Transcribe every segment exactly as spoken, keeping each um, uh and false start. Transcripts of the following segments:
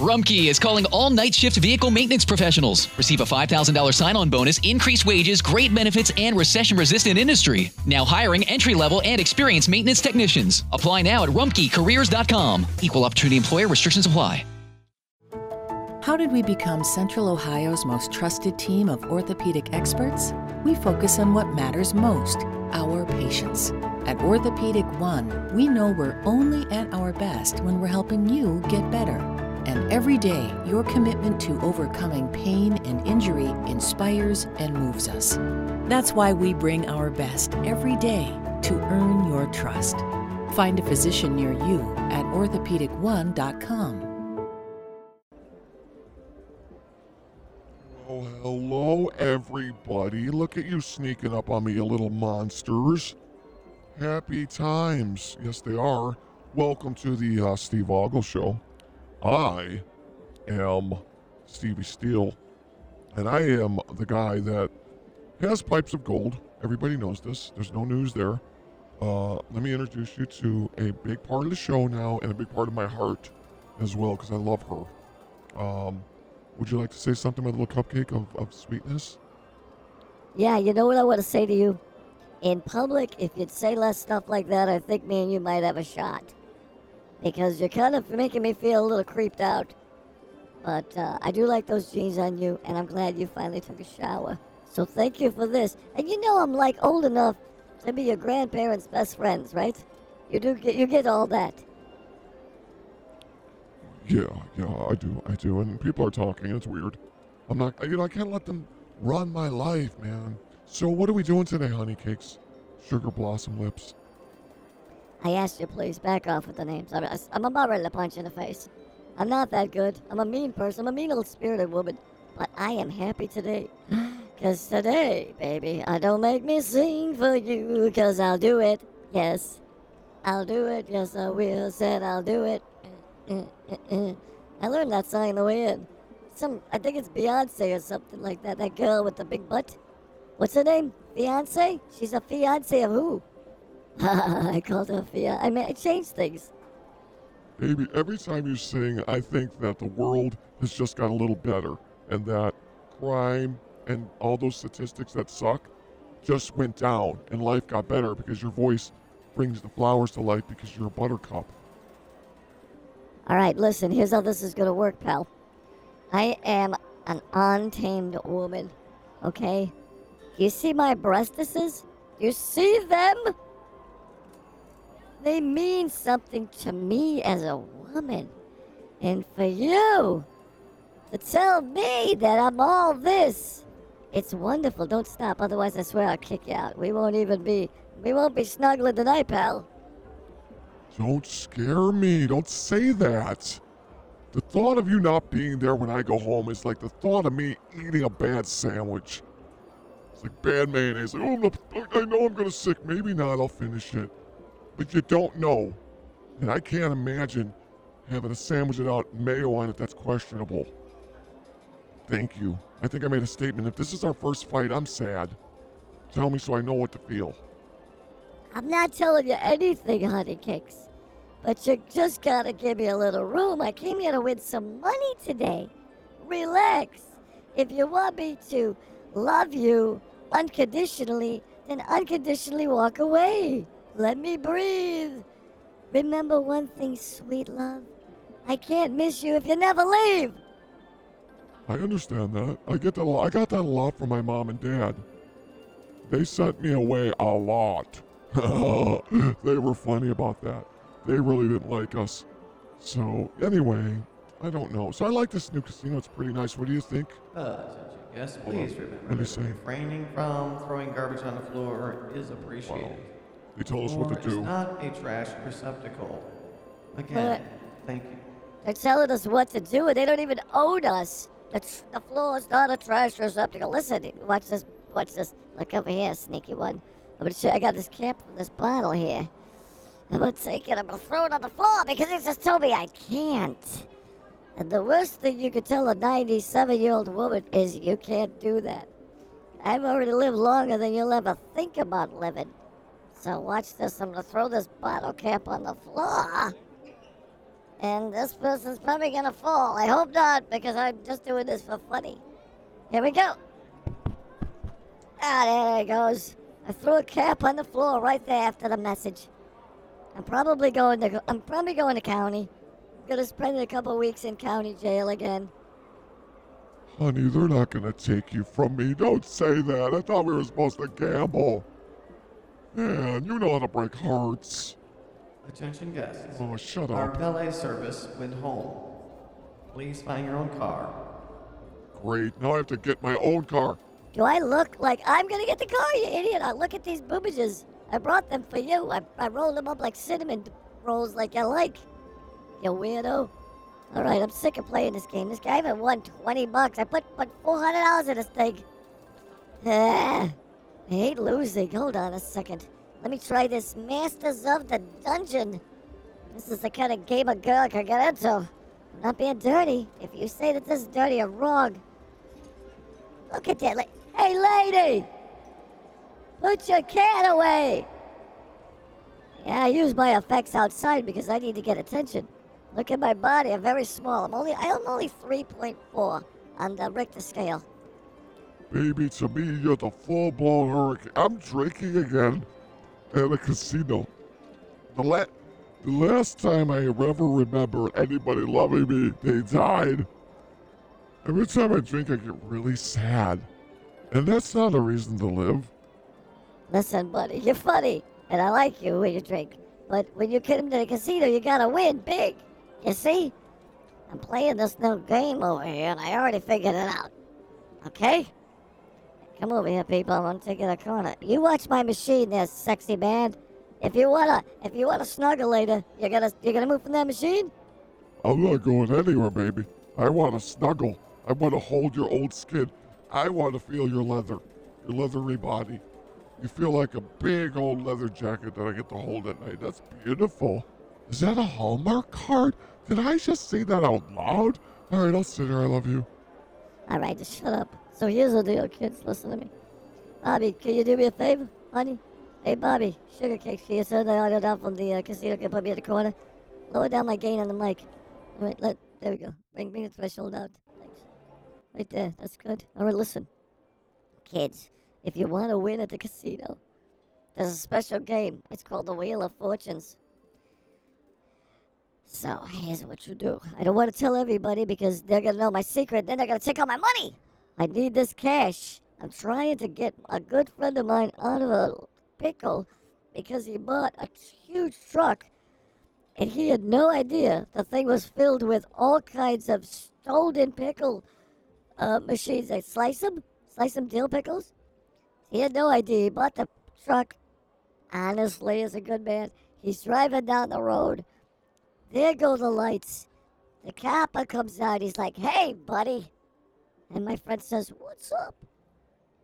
Rumpke is calling all night shift vehicle maintenance professionals. Receive a five thousand dollars sign-on bonus, increased wages, great benefits, and recession-resistant industry. Now hiring entry-level and experienced maintenance technicians. Apply now at Rumpke Careers dot com. Equal opportunity employer restrictions apply. How did we become Central Ohio's most trusted team of orthopedic experts? We focus on what matters most, our patients. At Orthopedic One, we know we're only at our best when we're helping you get better. And every day, your commitment to overcoming pain and injury inspires and moves us. That's why we bring our best every day to earn your trust. Find a physician near you at Orthopedic One dot com. Oh, hello, everybody. Look at you sneaking up on me, you little monsters. Happy times. Yes, they are. Welcome to the uh, Steve Vogel Show. I am Stevie Steele, and I am the guy that has pipes of gold. Everybody knows this. There's no news there. Uh, let me introduce you to a big part of the show now and a big part of my heart as well, because I love her. Um... Would you like to say something, my little cupcake of, of sweetness? Yeah, you know what I want to say to you? In public, if you'd say less stuff like that, I think me and you might have a shot. Because you're kind of making me feel a little creeped out. But uh, I do like those jeans on you, and I'm glad you finally took a shower. So thank you for this. And you know I'm, like, old enough to be your grandparents' best friends, right? You do get, you get all that. Yeah, yeah, I do, I do, and people are talking, it's weird. I'm not, you know, I can't let them run my life, man. So what are we doing today, honey cakes, sugar blossom lips? I asked you, please, back off with the names. I'm, I'm about ready to punch you in the face. I'm not that good. I'm a mean person. I'm a mean old-spirited woman, but I am happy today. Because today, baby, I don't make me sing for you, because I'll do it. Yes, I'll do it. Yes, I will. Said I'll do it. I learned that song on the way in. Some, I think it's Beyoncé or something like that. That girl with the big butt. What's her name? Beyoncé? She's a fiancé of who? I called her fiancé. I mean, I changed things. Baby, every time you sing, I think that the world has just got a little better. And that crime and all those statistics that suck just went down. And life got better because your voice brings the flowers to life because you're a buttercup. All right, listen, here's how this is going to work, pal. I am an untamed woman, okay? You see my breastises? You see them? They mean something to me as a woman. And for you to tell me that I'm all this, it's wonderful. Don't stop, otherwise I swear I'll kick you out. We won't even be, we won't be snuggling tonight, pal. Don't scare me. Don't say that. The thought of you not being there when I go home is like the thought of me eating a bad sandwich. It's like bad mayonnaise. Like, oh, I'm not, I know I'm going to sick. Maybe not. I'll finish it. But you don't know. And I can't imagine having a sandwich without mayo on it that's questionable. Thank you. I think I made a statement. If this is our first fight, I'm sad. Tell me so I know what to feel. I'm not telling you anything, honey cakes, but you just gotta give me a little room. I came here to win some money today. Relax. If you want me to love you unconditionally, then unconditionally walk away. Let me breathe. Remember one thing, sweet love. I can't miss you if you never leave. I understand that. I get that a lot. I got that a lot from my mom and dad. They sent me away a lot. They were funny about that. They really didn't like us. So, anyway, I don't know. So I like this new casino. It's pretty nice. What do you think? Uh, yes, please remember that refraining from throwing garbage on the floor is appreciated. Wow. They told us what to do. It's not a trash receptacle. Again, thank you. They're telling us what to do, and they don't even own us. The, tr- the floor is not a trash receptacle. Listen, watch this. Watch this. Look over here, sneaky one. I'm gonna show, I got this cap from this bottle here. I'm gonna take it, I'm gonna throw it on the floor because he just told me I can't. And the worst thing you could tell a ninety-seven-year-old woman is you can't do that. I've already lived longer than you'll ever think about living. So watch this, I'm gonna throw this bottle cap on the floor. And this person's probably gonna fall. I hope not, because I'm just doing this for funny. Here we go. Ah, there it goes. I threw a cap on the floor right there after the message. I'm probably going to, I'm probably going to county. I'm gonna spend a couple weeks in county jail again. Honey, they're not gonna take you from me. Don't say that. I thought we were supposed to gamble. Man, you know how to break hearts. Attention guests. Oh, shut up. Our valet service went home. Please find your own car. Great, now I have to get my own car. Do I look like I'm gonna get the car, you idiot? I look at these boobages. I brought them for you. I, I rolled them up like cinnamon rolls like you like, you weirdo. All right, I'm sick of playing this game. This guy even won twenty bucks. I put, put four hundred dollars in this thing. Ah, I hate losing. Hold on a second. Let me try this Masters of the Dungeon. This is the kind of game a girl can get into. I'm not being dirty. If you say that this is dirty, you're wrong. Look at that. Hey, lady! Put your can away! Yeah, I use my effects outside because I need to get attention. Look at my body. I'm very small. I'm only, I'm only three point four on the Richter scale. Baby, to me, you're the full-blown hurricane. I'm drinking again. At a casino. The, la the last time I ever remember anybody loving me, they died. Every time I drink, I get really sad. And that's not a reason to live. Listen, buddy, you're funny. And I like you when you drink. But when you get into the casino, you gotta win big. You see? I'm playing this new game over here, and I already figured it out. Okay? Come over here, people. I'm taking a corner. You watch my machine there, sexy man. If you wanna, if you wanna snuggle later, you're gonna, you're gonna move from that machine? I'm not going anywhere, baby. I wanna snuggle. I wanna hold your old skin. I wanna feel your leather, your leathery body. You feel like a big old leather jacket that I get to hold at night. That's beautiful. Is that a Hallmark card? Did I just say that out loud? All right, I'll sit here. I love you. All right, just shut up. So here's the deal, kids. Listen to me. Bobby, can you do me a favor, honey? Hey, Bobby, sugar cakes, can you turn the audio down from the uh, casino? Can you put me in the corner? Lower down my gain on the mic. All right, let, there we go. Bring me the threshold out. Thanks. Right there. That's good. All right, listen. Kids, if you want to win at the casino, there's a special game. It's called the Wheel of Fortunes. So here's what you do. I don't want to tell everybody because they're going to know my secret. Then they're going to take all my money. I need this cash. I'm trying to get a good friend of mine out of a pickle because he bought a huge truck and he had no idea the thing was filled with all kinds of stolen pickle uh, machines. They slice them, slice them dill pickles. He had no idea. He bought the truck. Honestly, he's a good man. He's driving down the road. There go the lights. The copper comes out. He's like, hey, buddy. And my friend says, what's up?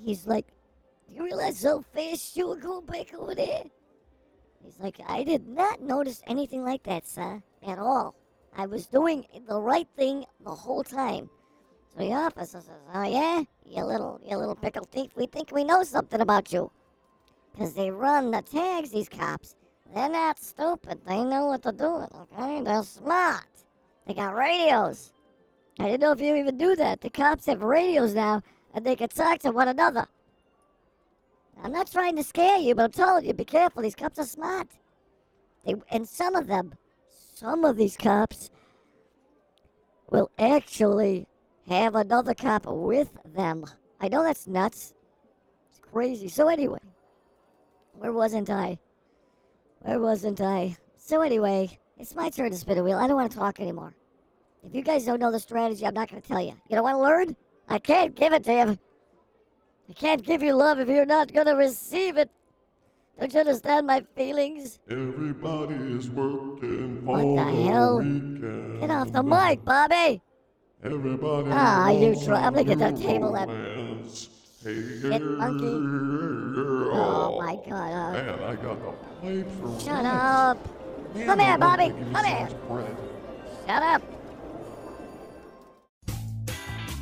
He's like, do you realize how fast you were going back over there? He's like, I did not notice anything like that, sir, at all. I was doing the right thing the whole time. So the officer says, oh yeah? You little, you little pickle thief, we think we know something about you. Because they run the tags, these cops. They're not stupid. They know what they're doing, okay? They're smart. They got radios. I didn't know if you even do that. The cops have radios now, and they can talk to one another. I'm not trying to scare you, but I'm telling you, be careful. These cops are smart. They, and some of them, some of these cops will actually have another cop with them. I know that's nuts. It's crazy. So anyway, where wasn't I? Where wasn't I? So anyway, it's my turn to spin a wheel. I don't want to talk anymore. If you guys don't know the strategy, I'm not going to tell you. You don't want to learn? I can't give it to you. I can't give you love if you're not going to receive it. Don't you understand my feelings? Everybody is working for what the hell? Weekend. Get off the mic, Bobby. Everybody. Ah, you try. I'm going to get that table up. Get monkey. Oh, my God. Uh, Man, I got the pipe for Shut rent. up. Man, Come here, Bobby. Come here. Bread. Shut up.